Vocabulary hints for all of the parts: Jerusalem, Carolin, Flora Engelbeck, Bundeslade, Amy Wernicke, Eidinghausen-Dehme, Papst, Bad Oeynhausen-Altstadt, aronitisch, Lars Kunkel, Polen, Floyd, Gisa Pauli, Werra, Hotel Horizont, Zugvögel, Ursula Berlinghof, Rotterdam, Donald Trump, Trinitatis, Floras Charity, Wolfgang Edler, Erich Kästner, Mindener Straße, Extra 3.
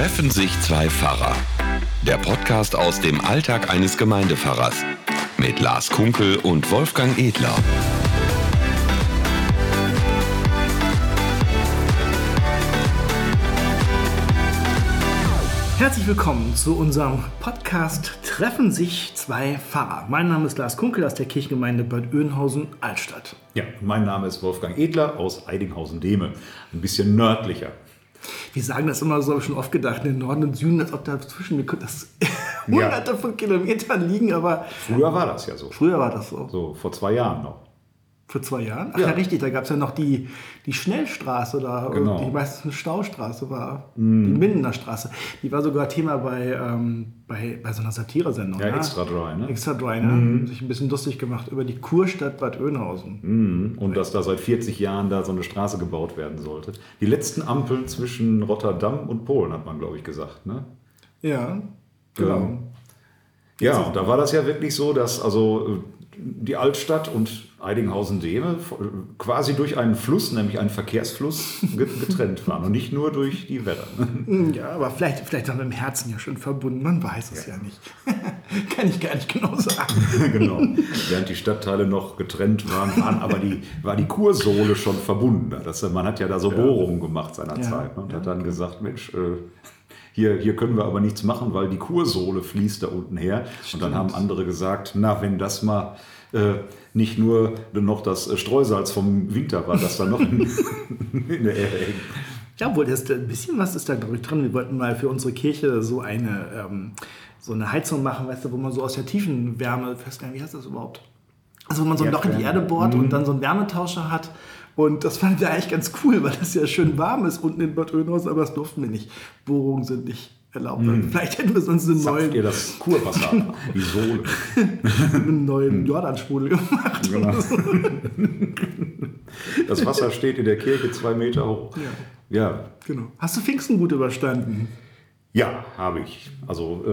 Treffen sich zwei Pfarrer. Der Podcast aus dem Alltag eines Gemeindepfarrers. Mit Lars Kunkel und Wolfgang Edler. Herzlich willkommen zu unserem Podcast Treffen sich zwei Pfarrer. Mein Name ist Lars Kunkel aus der Kirchengemeinde Bad Oeynhausen-Altstadt. Ja, mein Name ist Wolfgang Edler aus Eidinghausen-Dehme, ein bisschen nördlicher. Wir sagen das immer so, habe ich schon oft gedacht, in Norden und Süden, als ob da zwischen Hunderte von Kilometern liegen, aber... Früher war das ja so. Früher war das so. So, vor 2 Jahren noch. Vor 2 Jahren? Ach ja, richtig, da gab es ja noch die Schnellstraße da, genau. Die meistens Staustraße war, die Mindener Straße. Die war sogar Thema bei so einer Satire-Sendung. Ja, ne? Extra 3, ne? Extra 3, ne? Sich ein bisschen lustig gemacht über die Kurstadt Bad Oeynhausen. Und dass da seit 40 Jahren da so eine Straße gebaut werden sollte. Die letzten Ampeln zwischen Rotterdam und Polen, hat man, glaube ich, gesagt, ne? Ja, genau. Ja, und da war das ja wirklich so, dass also die Altstadt und Eidinghausen-Dehme quasi durch einen Fluss, nämlich einen Verkehrsfluss, getrennt waren und nicht nur durch die Werra. Ja, aber vielleicht auch mit dem Herzen ja schon verbunden, man weiß es ja nicht. Kann ich gar nicht genau sagen. Genau. Während die Stadtteile noch getrennt waren aber war die Kursohle schon verbunden. Man hat ja da so Bohrungen gemacht seinerzeit und hat dann gesagt, Mensch, hier können wir aber nichts machen, weil die Kursohle fließt da unten her. Stimmt. Und dann haben andere gesagt, na, wenn das mal nicht nur noch das Streusalz vom Winter war, das da noch in der Erde hängt. Jawohl, ein bisschen was ist da, glaube ich, drin. Wir wollten mal für unsere Kirche so eine Heizung machen, weißt du, wo man so aus der tiefen Wärme feststellt, wie heißt das überhaupt? Also wo man so ein Loch in die Erde bohrt und dann so einen Wärmetauscher hat. Und das fanden wir eigentlich ganz cool, weil das ja schön warm ist unten in Bad Oeynhausen, aber das durften wir nicht. Bohrungen sind nicht erlaubt. Vielleicht hätten wir sonst einen neuen... Zapft ihr das Kurwasser ab, die Sohle. Einen neuen Jordanspudel gemacht. Genau. Das Wasser steht in der Kirche 2 Meter hoch. Ja. Genau. Hast du Pfingsten gut überstanden? Ja, habe ich. Also...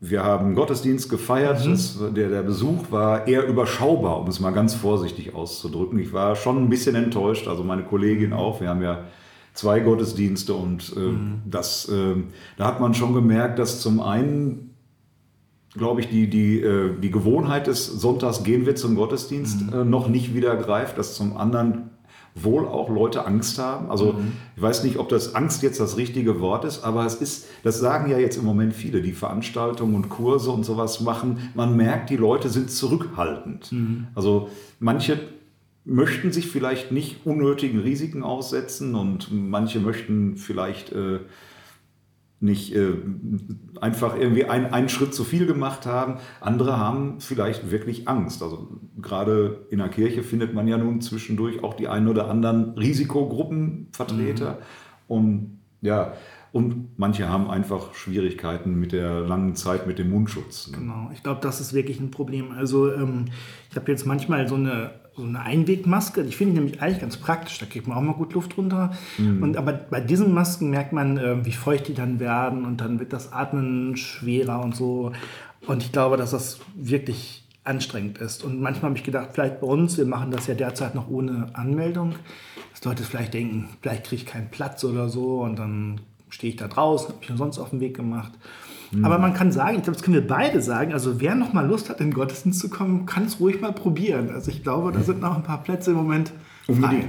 wir haben Gottesdienst gefeiert. Der Besuch war eher überschaubar, um es mal ganz vorsichtig auszudrücken. Ich war schon ein bisschen enttäuscht, also meine Kollegin auch. Wir haben ja 2 Gottesdienste und da hat man schon gemerkt, dass zum einen, glaube ich, die Gewohnheit des Sonntags, gehen wir zum Gottesdienst, noch nicht wieder greift, dass zum anderen wohl auch Leute Angst haben. Also ich weiß nicht, ob das Angst jetzt das richtige Wort ist, aber das sagen ja jetzt im Moment viele, die Veranstaltungen und Kurse und sowas machen. Man merkt, die Leute sind zurückhaltend. Also manche möchten sich vielleicht nicht unnötigen Risiken aussetzen und manche möchten vielleicht nicht einfach irgendwie einen Schritt zu viel gemacht haben. Andere haben vielleicht wirklich Angst. Also gerade in der Kirche findet man ja nun zwischendurch auch die einen oder anderen Risikogruppenvertreter. Und manche haben einfach Schwierigkeiten mit der langen Zeit mit dem Mundschutz. Ne? Genau, ich glaube, das ist wirklich ein Problem. Also ich habe jetzt manchmal so eine Einwegmaske, die finde ich nämlich eigentlich ganz praktisch, da kriegt man auch mal gut Luft runter. Aber bei diesen Masken merkt man, wie feucht die dann werden und dann wird das Atmen schwerer und so. Und ich glaube, dass das wirklich anstrengend ist. Und manchmal habe ich gedacht, vielleicht bei uns, wir machen das ja derzeit noch ohne Anmeldung, dass Leute vielleicht denken, vielleicht kriege ich keinen Platz oder so und dann stehe ich da draußen, habe ich mir sonst auf den Weg gemacht. Aber man kann sagen, ich glaube, das können wir beide sagen, also wer noch mal Lust hat, in den Gottesdienst zu kommen, kann es ruhig mal probieren. Also ich glaube, da sind noch ein paar Plätze im Moment frei.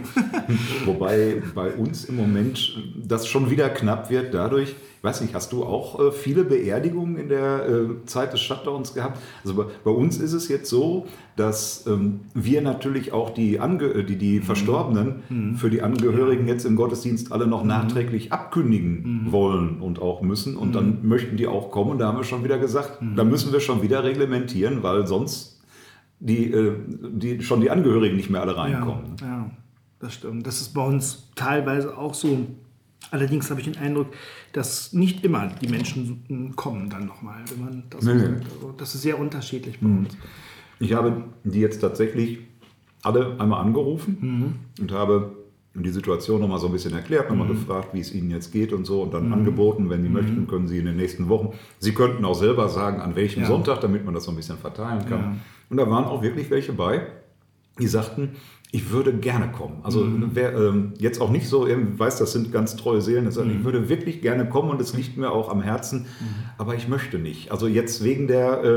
Wobei bei uns im Moment das schon wieder knapp wird dadurch, ich weiß nicht, hast du auch viele Beerdigungen in der Zeit des Shutdowns gehabt? Also bei uns ist es jetzt so, dass wir natürlich auch die Verstorbenen für die Angehörigen jetzt im Gottesdienst alle noch nachträglich abkündigen wollen und auch müssen. Und dann möchten die auch kommen. Und da haben wir schon wieder gesagt, da müssen wir schon wieder reglementieren, weil sonst die Angehörigen nicht mehr alle reinkommen. Ja, das stimmt. Das ist bei uns teilweise auch so. Allerdings habe ich den Eindruck, dass nicht immer die Menschen kommen dann nochmal, wenn man das so sagt. Also das ist sehr unterschiedlich bei uns. Ich habe die jetzt tatsächlich alle einmal angerufen und habe die Situation nochmal so ein bisschen erklärt, nochmal gefragt, wie es ihnen jetzt geht und so und dann angeboten, wenn sie möchten, können sie in den nächsten Wochen, sie könnten auch selber sagen, an welchem Sonntag, damit man das so ein bisschen verteilen kann. Ja. Und da waren auch wirklich welche bei, die sagten, Ich würde gerne kommen. Also wer jetzt auch nicht so, weiß, das sind ganz treue Seelen. Also ich würde wirklich gerne kommen und es liegt mir auch am Herzen. Aber ich möchte nicht. Also jetzt wegen der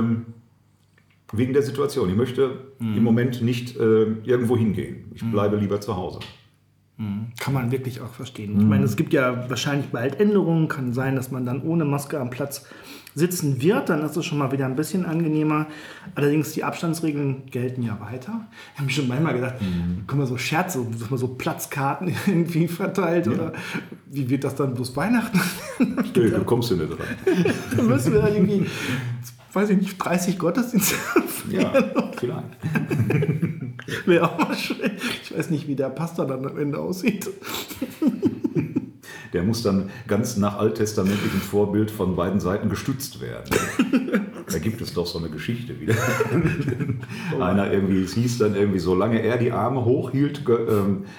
Situation. Ich möchte im Moment nicht irgendwo hingehen. Ich bleibe lieber zu Hause. Kann man wirklich auch verstehen. Ich meine, es gibt ja wahrscheinlich bald Änderungen. Kann sein, dass man dann ohne Maske am Platz sitzen wird. Dann ist es schon mal wieder ein bisschen angenehmer. Allerdings, die Abstandsregeln gelten ja weiter. Ich habe mir schon manchmal gedacht, können wir so Scherze, dass man so Platzkarten irgendwie verteilt? Ja. Oder wie wird das dann bloß Weihnachten? Nee, da kommst du nicht rein. Dann müssen wir irgendwie, weiß ich nicht, 30 Gottesdienste feiern. Ja, vielleicht. Wäre auch mal schön. Ich weiß nicht, wie der Pastor dann am Ende aussieht. Der muss dann ganz nach alttestamentlichem Vorbild von beiden Seiten gestützt werden. Da gibt es doch so eine Geschichte wieder. Einer irgendwie, es hieß dann irgendwie, solange er die Arme hochhielt,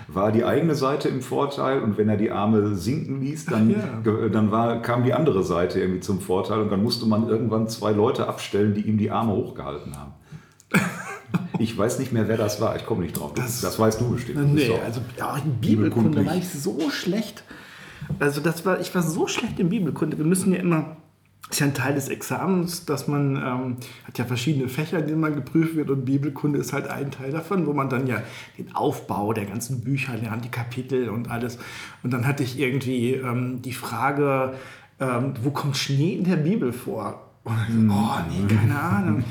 war die eigene Seite im Vorteil und wenn er die Arme sinken ließ, dann kam die andere Seite irgendwie zum Vorteil und dann musste man irgendwann zwei Leute abstellen, die ihm die Arme hochgehalten haben. Ich weiß nicht mehr, wer das war. Ich komme nicht drauf. Das weißt du bestimmt. Nee, also in Bibelkunde war ich so schlecht. Also ich war so schlecht in Bibelkunde. Wir müssen ja immer, das ist ja ein Teil des Examens, dass man, hat ja verschiedene Fächer, in denen man geprüft wird und Bibelkunde ist halt ein Teil davon, wo man dann ja den Aufbau der ganzen Bücher lernt, die Kapitel und alles. Und dann hatte ich irgendwie die Frage, wo kommt Schnee in der Bibel vor? Und ich so, keine Ahnung.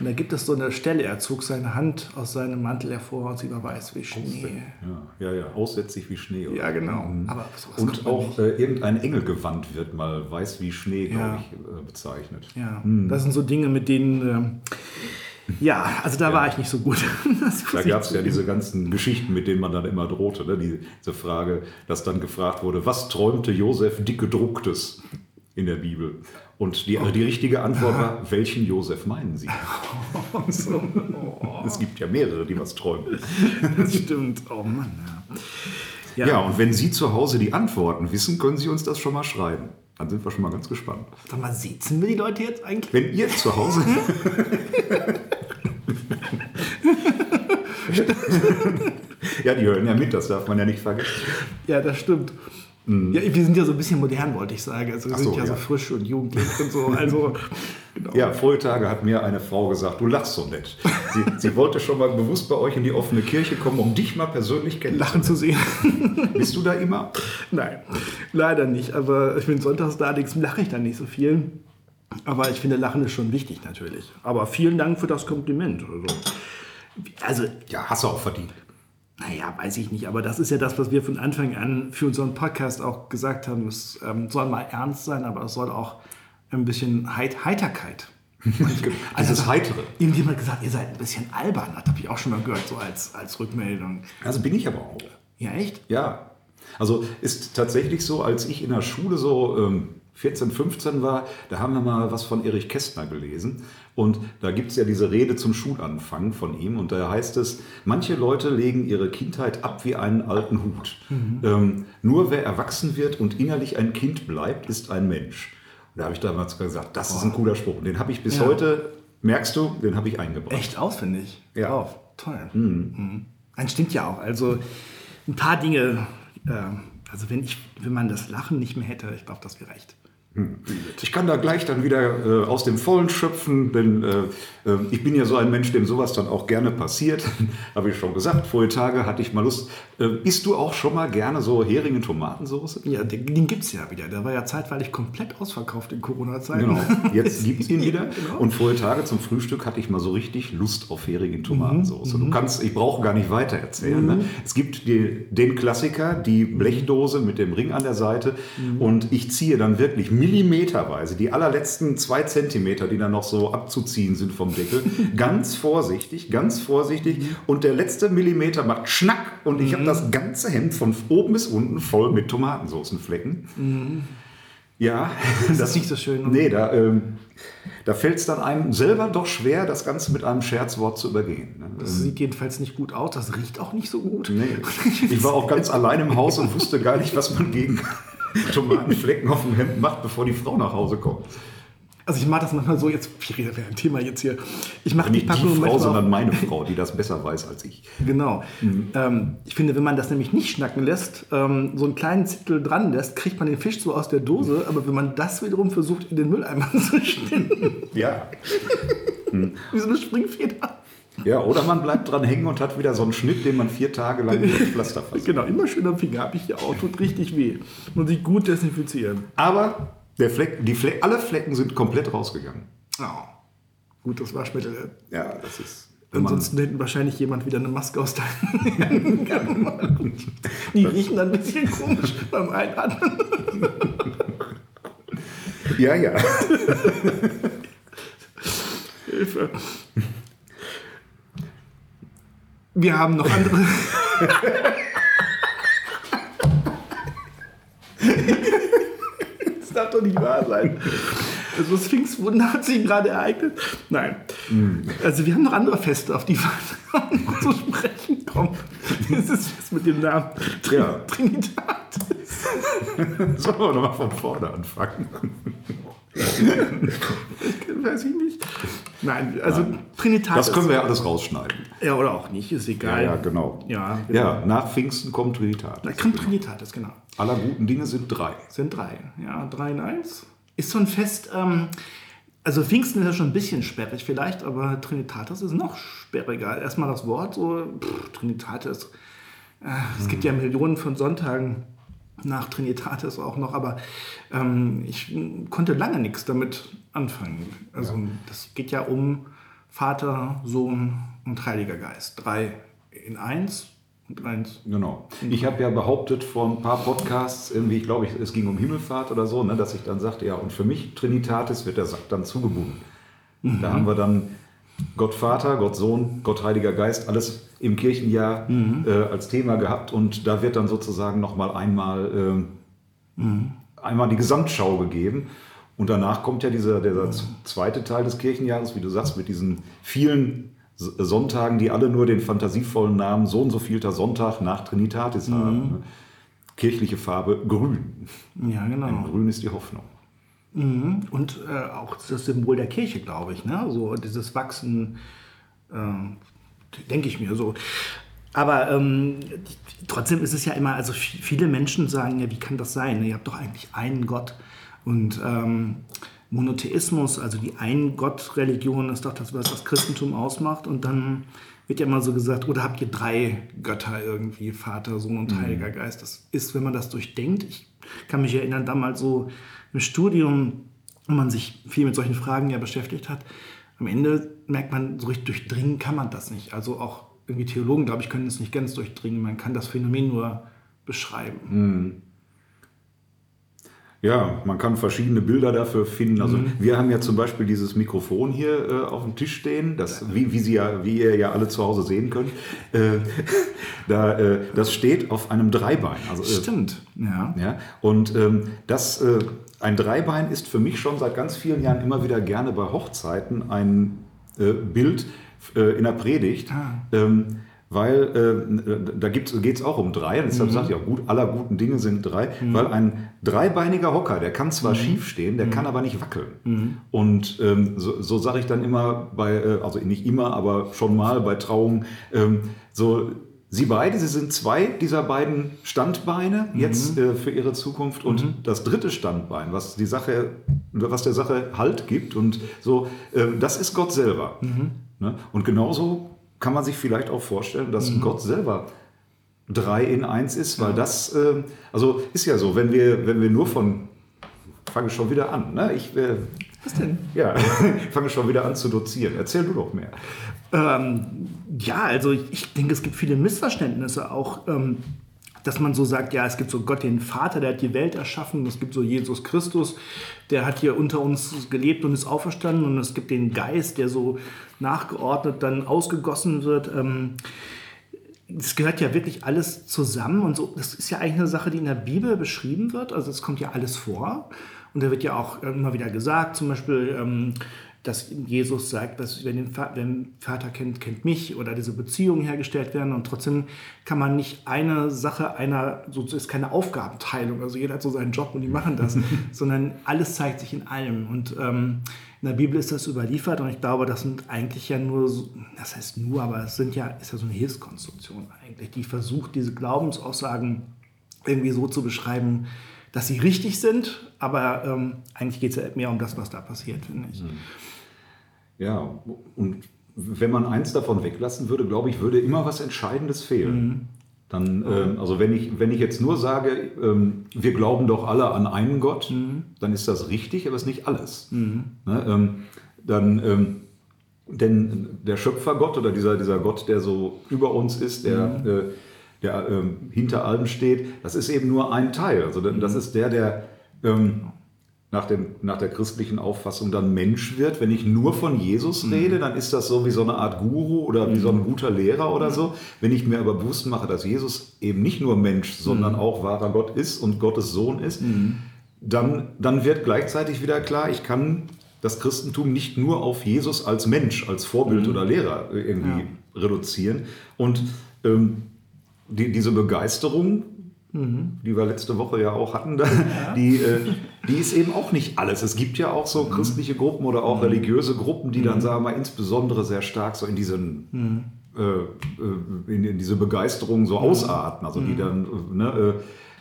Und da gibt es so eine Stelle, er zog seine Hand aus seinem Mantel hervor und sie war weiß wie Schnee. Aussätzlich wie Schnee. Oder? Ja, genau. Aber sowas und auch irgendein Engelgewand wird mal weiß wie Schnee, glaube ich, bezeichnet. Ja, das sind so Dinge, mit denen... Da war ich nicht so gut. Da gab es ja diese ganzen Geschichten, mit denen man dann immer drohte. Ne? Diese Frage, dass dann gefragt wurde, was träumte Josef Dickgedrucktes in der Bibel? Und die richtige Antwort war, welchen Josef meinen Sie? Es gibt ja mehrere, die was träumen. Das stimmt. Oh Mann. Ja, und wenn Sie zu Hause die Antworten wissen, können Sie uns das schon mal schreiben. Dann sind wir schon mal ganz gespannt. Sag mal, sitzen wir die Leute jetzt eigentlich? Wenn ihr zu Hause... Ja, die hören ja mit, das darf man ja nicht vergessen. Ja, das stimmt. Ja, wir sind ja so ein bisschen modern, wollte ich sagen. Also wir sind so frisch und jugendlich und so. Also, genau. Ja, vorige Tage hat mir eine Frau gesagt, du lachst so nett. Sie wollte schon mal bewusst bei euch in die offene Kirche kommen, um dich mal persönlich kennenzulernen. Lachen zu sehen. Bist du da immer? Nein, leider nicht. Aber ich bin sonntags da, allerdings lache ich dann nicht so viel. Aber ich finde, Lachen ist schon wichtig natürlich. Aber vielen Dank für das Kompliment. Also, hast du auch verdient. Naja, weiß ich nicht, aber das ist ja das, was wir von Anfang an für unseren Podcast auch gesagt haben. Es soll mal ernst sein, aber es soll auch ein bisschen Heiterkeit. Also das Heitere. Irgendjemand hat gesagt, ihr seid ein bisschen albern. Das habe ich auch schon mal gehört, so als Rückmeldung. Also bin ich aber auch. Ja, echt? Ja. Also ist tatsächlich so, als ich in der Schule so 14, 15 war, da haben wir mal was von Erich Kästner gelesen und da gibt es ja diese Rede zum Schulanfang von ihm und da heißt es, manche Leute legen ihre Kindheit ab wie einen alten Hut. Nur wer erwachsen wird und innerlich ein Kind bleibt, ist ein Mensch. Und da habe ich damals gesagt, das ist ein cooler Spruch. Den habe ich bis heute, merkst du, den habe ich eingebracht. Echt auswendig? Ja. Oh, toll. Das stimmt ja auch. Also ein paar Dinge, wenn man das Lachen nicht mehr hätte, ich glaube, das wäre recht. Ich kann da gleich dann wieder aus dem Vollen schöpfen, denn ich bin ja so ein Mensch, dem sowas dann auch gerne passiert. Habe ich schon gesagt, vorige Tage hatte ich mal Lust. Isst du auch schon mal gerne so Hering- und Tomatensoße? Ja, den gibt es ja wieder. Der war ja zeitweilig komplett ausverkauft in Corona-Zeiten. Genau, jetzt gibt es ihn wieder. Genau. Und vorige Tage zum Frühstück hatte ich mal so richtig Lust auf Hering- und Tomatensoße. Ich brauche gar nicht weiter erzählen. Ne? Es gibt den Klassiker, die Blechdose mit dem Ring an der Seite. Und ich ziehe dann wirklich millimeterweise, die allerletzten 2 Zentimeter, die dann noch so abzuziehen sind vom Deckel, ganz vorsichtig und der letzte Millimeter macht Schnack und ich habe das ganze Hemd von oben bis unten voll mit Tomatensoßenflecken. Ja. Das ist nicht so schön. Nee, da fällt es dann einem selber doch schwer, das Ganze mit einem Scherzwort zu übergehen. Ne? Das sieht jedenfalls nicht gut aus, das riecht auch nicht so gut. Nee. Ich war auch ganz allein im Haus und wusste gar nicht, was man gegen Tomatenflecken auf dem Hemd macht, bevor die Frau nach Hause kommt. Also ich mache das manchmal so, jetzt, ich rede über ein Thema jetzt hier. Ich mache nicht die Frau, sondern meine Frau, die das besser weiß als ich. Genau. Mhm. Ich finde, wenn man das nämlich nicht schnacken lässt, so einen kleinen Zettel dran lässt, kriegt man den Fisch so aus der Dose. Mhm. Aber wenn man das wiederum versucht, in den Mülleimer zu stecken. Ja. Wie so eine Springfeder. Ja, oder man bleibt dran hängen und hat wieder so einen Schnitt, den man 4 Tage lang mit Pflaster fasst. Genau, immer schön am Finger habe ich hier auch, tut richtig weh. Man sich gut desinfizieren. Aber der Fleck, alle Flecken sind komplett rausgegangen. Oh, gut, das Waschmittel. Ja, das ist... Ansonsten hätten wahrscheinlich jemand wieder eine Maske aus deinem... Die riechen dann ein bisschen komisch beim Einatmen. Ja, ja. Hilfe. Wir haben noch andere... Das darf doch nicht wahr sein. Also das Pfingstwunder hat sich gerade ereignet. Nein. Also wir haben noch andere Feste, auf die wir zu sprechen kommen. Das ist was mit dem Namen Trinitatis. Sollen wir nochmal von vorne anfangen? Weiß ich nicht. Nein, also Trinitatis. Das können wir ja alles rausschneiden. Ja, oder auch nicht, ist egal. Ja, ja, genau. Ja, genau. Ja, nach Pfingsten kommt Trinitatis. Da kommt Trinitatis, genau. Aller guten Dinge sind 3. Sind 3, ja, 3 in 1. Ist so ein Fest, also Pfingsten ist ja schon ein bisschen sperrig vielleicht, aber Trinitatis ist noch sperriger. Erstmal das Wort, so Trinitatis. Es gibt ja Millionen von Sonntagen nach Trinitatis auch noch, aber ich konnte lange nichts damit anfangen. Also das geht ja um Vater, Sohn und Heiliger Geist. 3 in 1. Genau. Ich habe ja behauptet vor ein paar Podcasts, irgendwie, ich glaube, es ging um Himmelfahrt oder so, ne, dass ich dann sagte, ja, und für mich Trinitatis wird der Sack dann zugebunden. Mhm. Da haben wir dann Gott Vater, Gott Sohn, Gott Heiliger Geist, alles im Kirchenjahr als Thema gehabt und da wird dann sozusagen nochmal einmal die Gesamtschau gegeben. Und danach kommt ja dieser zweite Teil des Kirchenjahres, wie du sagst, mit diesen vielen Sonntagen, die alle nur den fantasievollen Namen so und so vielter Sonntag nach Trinitatis haben. Kirchliche Farbe grün. Ja, genau. Und grün ist die Hoffnung. Mhm. Und auch das Symbol der Kirche, glaube ich. Ne? So dieses Wachsen, denke ich mir so. Aber trotzdem ist es ja immer, also viele Menschen sagen ja, wie kann das sein? Ihr habt doch eigentlich einen Gott. Und Monotheismus, also die Ein-Gott-Religion, ist doch das, was das Christentum ausmacht. Und dann wird ja immer so gesagt, oder habt ihr 3 Götter irgendwie, Vater, Sohn und Heiliger Geist. Das ist, wenn man das durchdenkt, ich kann mich erinnern, damals so im Studium, wenn man sich viel mit solchen Fragen ja beschäftigt hat, am Ende merkt man, so richtig durchdringen kann man das nicht. Also auch irgendwie Theologen, glaube ich, können es nicht ganz durchdringen. Man kann das Phänomen nur beschreiben. Mhm. Ja, man kann verschiedene Bilder dafür finden. Also wir haben ja zum Beispiel dieses Mikrofon hier auf dem Tisch stehen, das, wie ihr ja alle zu Hause sehen könnt. Das steht auf einem Dreibein. Also, stimmt, ja. Und ein Dreibein ist für mich schon seit ganz vielen Jahren immer wieder gerne bei Hochzeiten ein Bild in der Predigt. Weil da geht es auch um 3, und deshalb sagt ich auch, gut, aller guten Dinge sind 3, weil ein dreibeiniger Hocker, der kann zwar schief stehen, der kann aber nicht wackeln. Und so sage ich dann immer also nicht immer, aber schon mal bei Trauungen, Sie sind 2 dieser beiden Standbeine jetzt für ihre Zukunft und das dritte Standbein, was der Sache Halt gibt und so, das ist Gott selber. Ne? Und genauso kann man sich vielleicht auch vorstellen, dass Gott selber 3 in 1 ist, weil das, also ist ja so, wenn wir nur von, fange schon wieder an, ne? Was denn? Ja, fange schon wieder an zu dozieren. Erzähl du doch mehr. Ja, also ich denke, es gibt viele Missverständnisse auch, dass man so sagt, ja, es gibt so Gott, den Vater, der hat die Welt erschaffen. Es gibt so Jesus Christus, der hat hier unter uns gelebt und ist auferstanden. Und es gibt den Geist, der so nachgeordnet dann ausgegossen wird. Das gehört ja wirklich alles zusammen. Und so, das ist ja eigentlich eine Sache, die in der Bibel beschrieben wird. Also es kommt ja alles vor. Und da wird ja auch immer wieder gesagt, zum Beispiel... dass Jesus sagt, dass wenn Vater kennt, kennt mich, oder diese Beziehungen hergestellt werden, und trotzdem kann man nicht eine Sache, so ist keine Aufgabenteilung, also jeder hat so seinen Job und die machen das, sondern alles zeigt sich in allem, und in der Bibel ist das überliefert, und ich glaube, das sind eigentlich ja nur, das heißt nur, aber es sind ja, ist ja so eine Hilfskonstruktion eigentlich, die versucht, diese Glaubensaussagen irgendwie so zu beschreiben, dass sie richtig sind, aber eigentlich geht es ja mehr um das, was da passiert, finde ich. Ja, und wenn man eins davon weglassen würde, glaube ich, würde immer was Entscheidendes fehlen. Mhm. Dann, also wenn ich jetzt nur sage, wir glauben doch alle an einen Gott, dann ist das richtig, aber es ist nicht alles. Mhm. Ne? Denn der Schöpfergott oder dieser Gott, der so über uns ist, der hinter allem steht, das ist eben nur ein Teil. Also das ist der nach der christlichen Auffassung dann Mensch wird. Wenn ich nur von Jesus rede, dann ist das so wie so eine Art Guru oder wie so ein guter Lehrer oder so. Wenn ich mir aber bewusst mache, dass Jesus eben nicht nur Mensch, sondern auch wahrer Gott ist und Gottes Sohn ist, dann wird gleichzeitig wieder klar, ich kann das Christentum nicht nur auf Jesus als Mensch, als Vorbild oder Lehrer irgendwie reduzieren. Und diese Begeisterung, die wir letzte Woche ja auch hatten, die ist eben auch nicht alles. Es gibt ja auch so christliche Gruppen oder auch religiöse Gruppen, die dann, sagen wir mal, insbesondere sehr stark so in diesen in diese Begeisterung so ausarten. Also die dann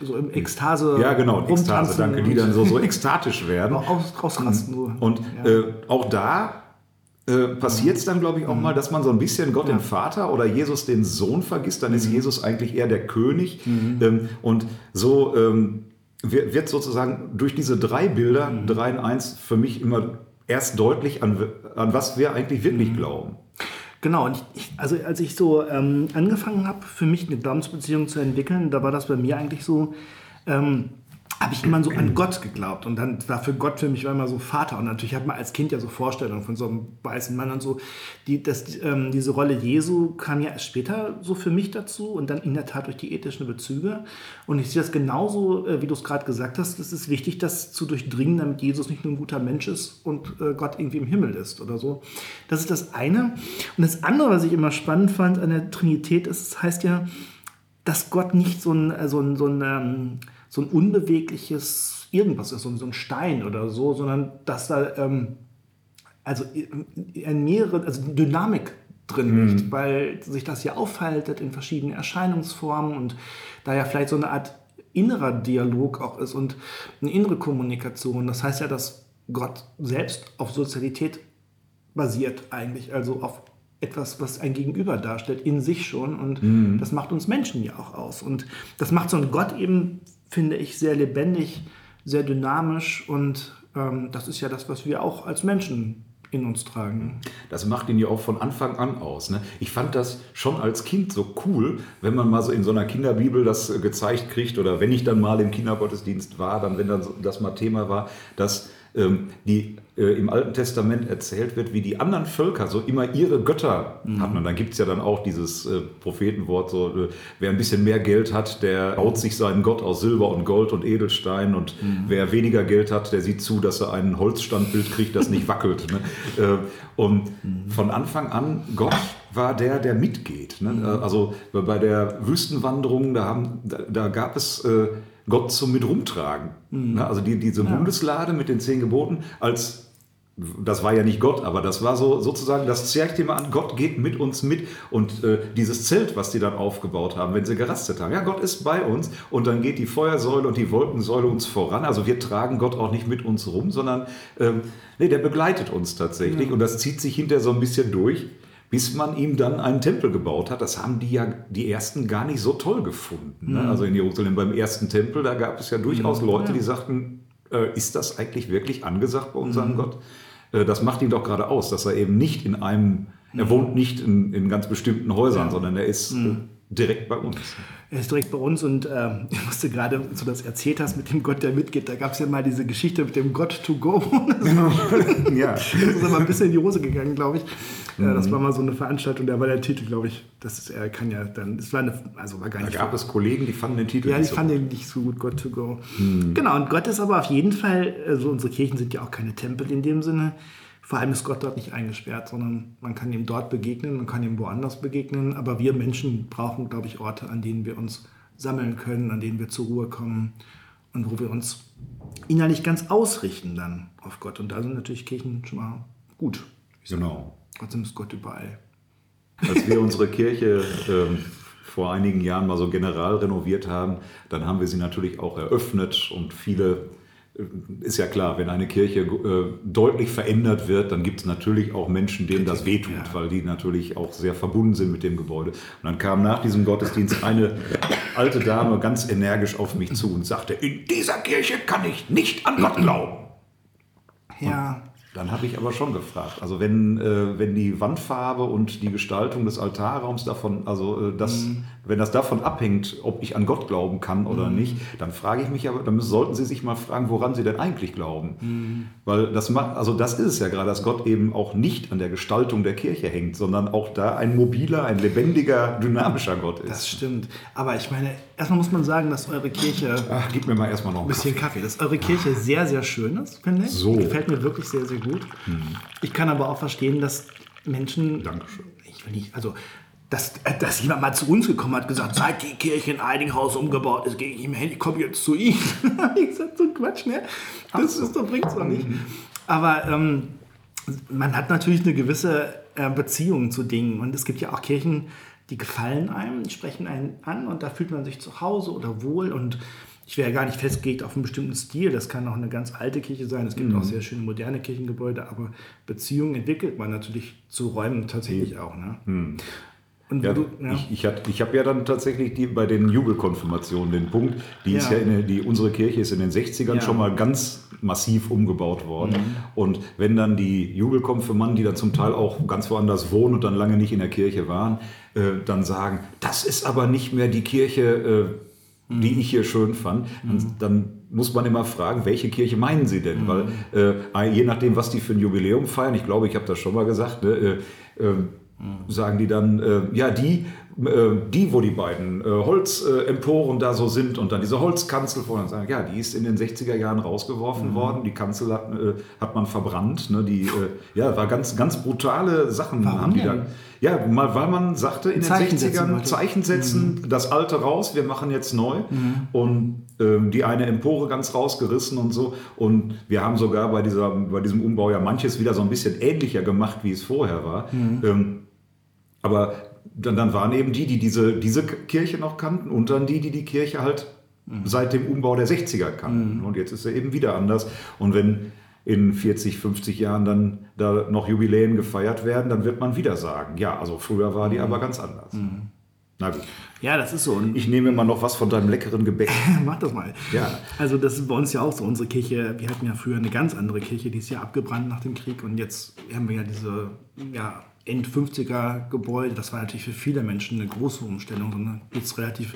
so im Ekstase. Ja, genau, Ekstase, danke. Die dann so ekstatisch werden. Ausrasten. So. Und auch da passiert es dann, glaube ich, auch mal, dass man so ein bisschen Gott den Vater oder Jesus den Sohn vergisst, dann ist Jesus eigentlich eher der König. Und so wird sozusagen durch diese drei Bilder, 3 in 1, für mich immer erst deutlich, an was wir eigentlich wirklich glauben. Genau, und also als ich so angefangen habe, für mich eine Glaubensbeziehung zu entwickeln, da war das bei mir eigentlich so, habe ich immer so an Gott geglaubt, und dann war für Gott für mich immer so Vater, und natürlich hat man als Kind ja so Vorstellungen von so einem weißen Mann und so, diese Rolle Jesu kam ja erst später so für mich dazu, und dann in der Tat durch die ethischen Bezüge, und ich sehe das genauso, wie du es gerade gesagt hast, es ist wichtig, das zu durchdringen, damit Jesus nicht nur ein guter Mensch ist und Gott irgendwie im Himmel ist oder so. Das ist das eine, und das andere, was ich immer spannend fand an der Trinität ist, es heißt ja, dass Gott nicht so ein unbewegliches irgendwas ist, so ein Stein oder so, sondern dass da Dynamik drin liegt, weil sich das ja aufhaltet in verschiedenen Erscheinungsformen und da ja vielleicht so eine Art innerer Dialog auch ist und eine innere Kommunikation. Das heißt ja, dass Gott selbst auf Sozialität basiert eigentlich, also auf etwas, was ein Gegenüber darstellt, in sich schon, und das macht uns Menschen ja auch aus, und das macht so ein Gott eben, finde ich, sehr lebendig, sehr dynamisch, und das ist ja das, was wir auch als Menschen in uns tragen. Das macht ihn ja auch von Anfang an aus. Ne? Ich fand das schon als Kind so cool, wenn man mal so in so einer Kinderbibel das gezeigt kriegt, oder wenn ich dann mal im Kindergottesdienst war, dann wenn dann das mal Thema war, dass die im Alten Testament erzählt wird, wie die anderen Völker so immer ihre Götter hatten. Und dann gibt es ja dann auch dieses Prophetenwort, so, wer ein bisschen mehr Geld hat, der baut sich seinen Gott aus Silber und Gold und Edelstein, und wer weniger Geld hat, der sieht zu, dass er ein Holzstandbild kriegt, das nicht wackelt. Ne? Und von Anfang an, Gott war der mitgeht. Ne? Also bei der Wüstenwanderung, da gab es Gott zum mit rumtragen. Also diese Bundeslade mit den 10 Geboten, das war ja nicht Gott, aber das war so sozusagen das Zergthema an, Gott geht mit uns mit, und dieses Zelt, was die dann aufgebaut haben, wenn sie gerastet haben. Ja, Gott ist bei uns, und dann geht die Feuersäule und die Wolkensäule uns voran. Also wir tragen Gott auch nicht mit uns rum, sondern der begleitet uns tatsächlich, und das zieht sich hinterher so ein bisschen durch, bis man ihm dann einen Tempel gebaut hat. Das haben die Ersten gar nicht so toll gefunden. Ne? Also in Jerusalem beim ersten Tempel, da gab es ja durchaus Leute, die sagten, ist das eigentlich wirklich angesagt bei unserem Gott? Das macht ihn doch gerade aus, dass er eben nicht in einem, er wohnt nicht in ganz bestimmten Häusern, sondern er ist direkt bei uns. Er ist direkt bei uns, und ich musste gerade, als du das erzählt hast mit dem Gott, der mitgeht, da gab es ja mal diese Geschichte mit dem Gott to go. Genau. Ja. Das ist aber ein bisschen in die Hose gegangen, glaube ich. Ja, das war mal so eine Veranstaltung, da war der Titel, glaube ich, gab es Kollegen, die fanden den Titel nicht so gut. Ja, die fanden den nicht so gut, Gott to go. Genau, und Gott ist aber auf jeden Fall, also unsere Kirchen sind ja auch keine Tempel in dem Sinne, Vor allem ist Gott dort nicht eingesperrt, sondern man kann ihm dort begegnen, man kann ihm woanders begegnen. Aber wir Menschen brauchen, glaube ich, Orte, an denen wir uns sammeln können, an denen wir zur Ruhe kommen und wo wir uns innerlich ganz ausrichten dann auf Gott. Und da sind natürlich Kirchen schon mal gut. Genau. Trotzdem ist Gott überall. Als wir unsere Kirche vor einigen Jahren mal so general renoviert haben, dann haben wir sie natürlich auch eröffnet und viele... Ist ja klar, wenn eine Kirche deutlich verändert wird, dann gibt es natürlich auch Menschen, denen das wehtut, ja, weil die natürlich auch sehr verbunden sind mit dem Gebäude. Und dann kam nach diesem Gottesdienst eine alte Dame ganz energisch auf mich zu und sagte, in dieser Kirche kann ich nicht an Gott glauben. Ja. Und dann habe ich aber schon gefragt, also wenn die Wandfarbe und die Gestaltung des Altarraums davon, also wenn das davon abhängt, ob ich an Gott glauben kann oder nicht, dann frage ich mich aber, dann sollten Sie sich mal fragen, woran Sie denn eigentlich glauben. Weil das ist es ja gerade, dass Gott eben auch nicht an der Gestaltung der Kirche hängt, sondern auch da ein mobiler, ein lebendiger, dynamischer Gott ist. Das stimmt. Aber ich meine, erstmal muss man sagen, dass eure Kirche... Ach, gib mir mal erstmal noch ein bisschen Kaffee. Dass eure Kirche sehr, sehr schön ist, finde ich. So. Gefällt mir wirklich sehr, sehr gut. Ich kann aber auch verstehen, dass Menschen... Dankeschön. Ich will nicht... Also... Dass jemand mal zu uns gekommen hat und gesagt, seit die Kirche in Eidinghausen umgebaut ist, gehe ich ihm hin, ich komme jetzt zu ihm. Ich gesagt, so Quatsch, ne? Das bringt es doch nicht. Aber man hat natürlich eine gewisse Beziehung zu Dingen. Und es gibt ja auch Kirchen, die gefallen einem, die sprechen einen an und da fühlt man sich zu Hause oder wohl. Und ich wäre gar nicht festgelegt auf einen bestimmten Stil. Das kann auch eine ganz alte Kirche sein. Es gibt auch sehr schöne moderne Kirchengebäude. Aber Beziehungen entwickelt man natürlich zu Räumen tatsächlich auch, ne? Ja, ich habe ja dann tatsächlich bei den Jubelkonfirmationen den Punkt, unsere Kirche ist in den 60ern schon mal ganz massiv umgebaut worden. Und wenn dann die Jubelkonfirmanden, die dann zum Teil auch ganz woanders wohnen und dann lange nicht in der Kirche waren, dann sagen, das ist aber nicht mehr die Kirche, die ich hier schön fand, dann muss man immer fragen, welche Kirche meinen Sie denn? Weil je nachdem, was die für ein Jubiläum feiern, ich glaube, ich habe das schon mal gesagt, ne, sagen die dann, wo die beiden Holzemporen da so sind und dann diese Holzkanzel vorne sagen, ja, die ist in den 60er Jahren rausgeworfen worden, die Kanzel hat man verbrannt, ne? War ganz, ganz brutale Sachen. Warum haben die dann, weil man sagte, in den 60ern Zeichen setzen, das Alte raus, wir machen jetzt neu und die eine Empore ganz rausgerissen und so. Und wir haben sogar bei diesem Umbau ja manches wieder so ein bisschen ähnlicher gemacht, wie es vorher war. Aber dann waren eben die diese Kirche noch kannten und dann die Kirche halt seit dem Umbau der 60er kannten. Und jetzt ist er eben wieder anders. Und wenn in 40, 50 Jahren dann da noch Jubiläen gefeiert werden, dann wird man wieder sagen, ja, also früher war die aber ganz anders. Na gut. Ja, das ist so. Ich nehme mal noch was von deinem leckeren Gebäck. Mach das mal. Ja. Also das ist bei uns ja auch so. Unsere Kirche, wir hatten ja früher eine ganz andere Kirche, die ist ja abgebrannt nach dem Krieg. Und jetzt haben wir ja diese... End-50er-Gebäude, das war natürlich für viele Menschen eine große Umstellung. Da gibt es relativ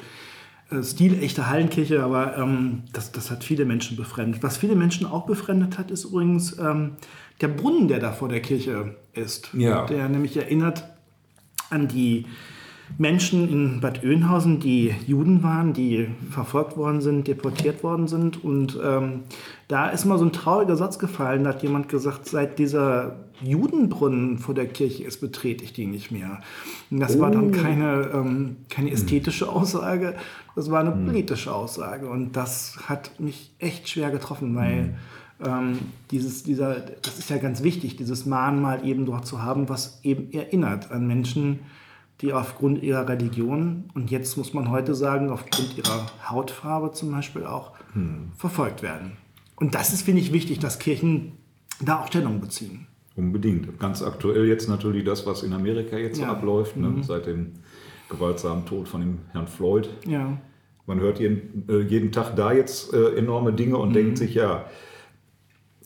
stilechte Hallenkirche, aber das hat viele Menschen befremdet. Was viele Menschen auch befremdet hat, ist übrigens der Brunnen, der da vor der Kirche ist. Ja. Der nämlich erinnert an die Menschen in Bad Oeynhausen, die Juden waren, die verfolgt worden sind, deportiert worden sind. Und da ist mal so ein trauriger Satz gefallen, da hat jemand gesagt, seit dieser Judenbrunnen vor der Kirche ist, betrete ich die nicht mehr. Und das war dann keine ästhetische Aussage, das war eine politische Aussage. Und das hat mich echt schwer getroffen, weil das ist ja ganz wichtig, dieses Mahnmal eben dort zu haben, was eben erinnert an Menschen, die aufgrund ihrer Religion, und jetzt muss man heute sagen, aufgrund ihrer Hautfarbe zum Beispiel auch, verfolgt werden. Und das ist, finde ich, wichtig, dass Kirchen da auch Stellung beziehen. Unbedingt. Ganz aktuell jetzt natürlich das, was in Amerika jetzt so abläuft, ne? Seit dem gewaltsamen Tod von dem Herrn Floyd. Ja. Man hört jeden Tag da jetzt enorme Dinge und denkt sich, ja,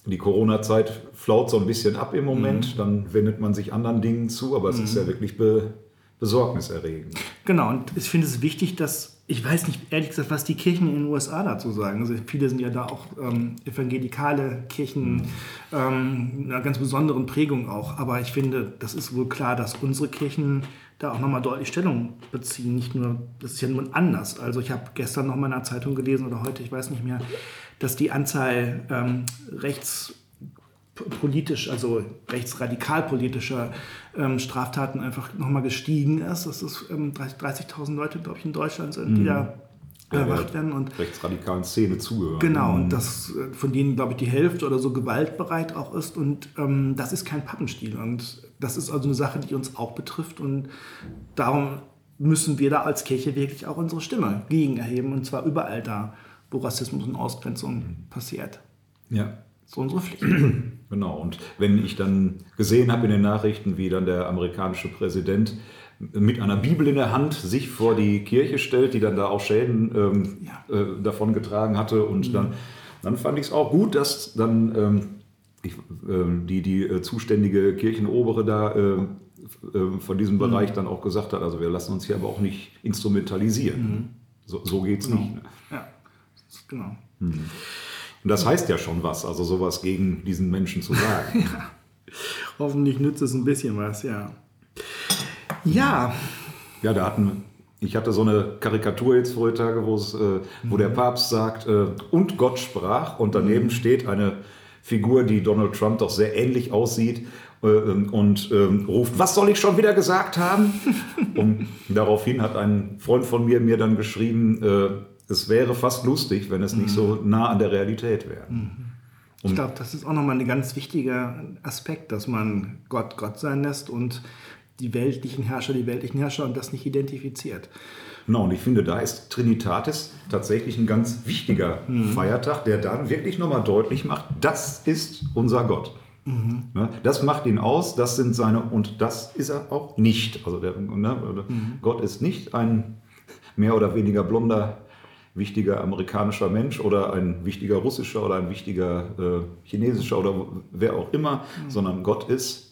die Corona-Zeit flaut so ein bisschen ab im Moment, dann wendet man sich anderen Dingen zu, aber es ist ja wirklich besorgniserregend. Genau, und ich finde es wichtig, dass, ich weiß nicht, ehrlich gesagt, was die Kirchen in den USA dazu sagen. Also viele sind ja da auch evangelikale Kirchen einer ganz besonderen Prägung auch. Aber ich finde, das ist wohl klar, dass unsere Kirchen da auch nochmal deutlich Stellung beziehen. Nicht nur, das ist ja nun anders. Also ich habe gestern noch mal in einer Zeitung gelesen oder heute, ich weiß nicht mehr, dass die Anzahl politisch, also rechtsradikal politischer Straftaten einfach nochmal gestiegen ist. Das ist 30.000 Leute, glaube ich, in Deutschland sind, die da erwacht werden. Und rechtsradikalen Szene zugehören. Genau, und das, von denen, glaube ich, die Hälfte oder so gewaltbereit auch ist. Und das ist kein Pappenstiel. Und das ist also eine Sache, die uns auch betrifft. Und darum müssen wir da als Kirche wirklich auch unsere Stimme gegen erheben. Und zwar überall da, wo Rassismus und Ausgrenzung passiert. Ja. Das ist unsere Pflicht. Genau. Und wenn ich dann gesehen habe in den Nachrichten, wie dann der amerikanische Präsident mit einer Bibel in der Hand sich vor die Kirche stellt, die dann da auch Schäden davongetragen hatte. Und dann fand ich es auch gut, dass dann die zuständige Kirchenobere da von diesem Bereich dann auch gesagt hat, also wir lassen uns hier aber auch nicht instrumentalisieren. So geht es nicht. Ne? Ja, genau. Und das heißt ja schon was, also sowas gegen diesen Menschen zu sagen. Ja. Hoffentlich nützt es ein bisschen was, ja. Ja. Ja, ich hatte so eine Karikatur jetzt vor den Tagen, wo der Papst sagt, und Gott sprach, und daneben steht eine Figur, die Donald Trump doch sehr ähnlich aussieht, und ruft, was soll ich schon wieder gesagt haben? Und daraufhin hat ein Freund von mir dann geschrieben, es wäre fast lustig, wenn es nicht so nah an der Realität wäre. Ich glaube, das ist auch nochmal ein ganz wichtiger Aspekt, dass man Gott Gott sein lässt und die weltlichen Herrscher und das nicht identifiziert. Genau, und ich finde, da ist Trinitatis tatsächlich ein ganz wichtiger Feiertag, der dann wirklich nochmal deutlich macht, das ist unser Gott. Das macht ihn aus, das sind seine, und das ist er auch nicht. Also Gott ist nicht ein mehr oder weniger blonder, wichtiger amerikanischer Mensch oder ein wichtiger russischer oder ein wichtiger chinesischer oder wer auch immer, sondern Gott ist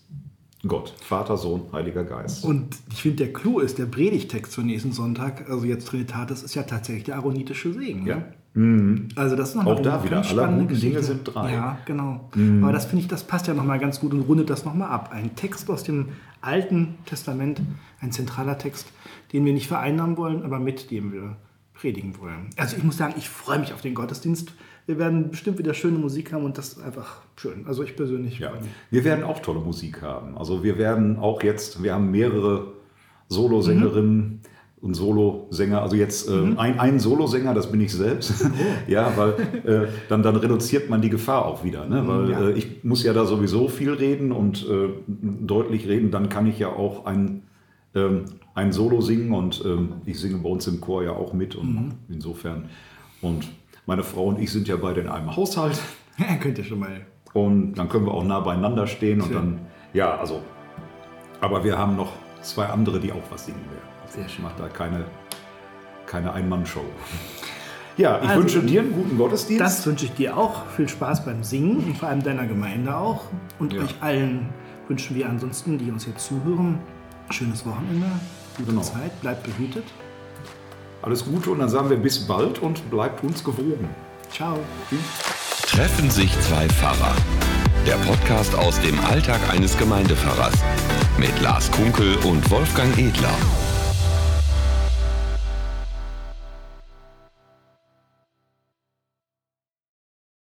Gott, Vater, Sohn, Heiliger Geist. Und ich finde, der Clou ist, der Predigtext zum nächsten Sonntag, also jetzt Trinitatis, ist ja tatsächlich der aronitische Segen. Ja. Ne? Also das ist nochmal auch da wieder ganz spannende Geschichte. Dinge sind drei. Ja, genau. Aber das finde ich, das passt ja nochmal ganz gut und rundet das nochmal ab. Ein Text aus dem Alten Testament, ein zentraler Text, den wir nicht vereinnahmen wollen, aber mit dem wir predigen wollen. Also ich muss sagen, ich freue mich auf den Gottesdienst. Wir werden bestimmt wieder schöne Musik haben und das ist einfach schön. Also ich persönlich. Ja. Wir werden auch tolle Musik haben. Also wir werden auch jetzt, wir haben mehrere Solosängerinnen und Solosänger. Also jetzt ein Solosänger, das bin ich selbst. Ja, weil dann reduziert man die Gefahr auch wieder. Ne? Weil ich muss ja da sowieso viel reden und deutlich reden. Dann kann ich ja auch ein Solo singen und ich singe bei uns im Chor ja auch mit. Und insofern und meine Frau und ich sind ja beide in einem Haushalt. Ja, könnt ihr schon mal. Und dann können wir auch nah beieinander stehen. Schön. Und dann, ja, also. Aber wir haben noch zwei andere, die auch was singen werden. Also ich mache da keine Ein-Mann-Show. Ja, ich wünsche dir einen guten Gottesdienst. Das wünsche ich dir auch. Viel Spaß beim Singen und vor allem deiner Gemeinde auch. Und euch allen wünschen wir ansonsten, die uns jetzt zuhören, schönes Wochenende, gute Zeit, bleibt behütet. Alles Gute und dann sagen wir bis bald und bleibt uns gewogen. Ciao. Treffen sich zwei Pfarrer. Der Podcast aus dem Alltag eines Gemeindepfarrers mit Lars Kunkel und Wolfgang Edler.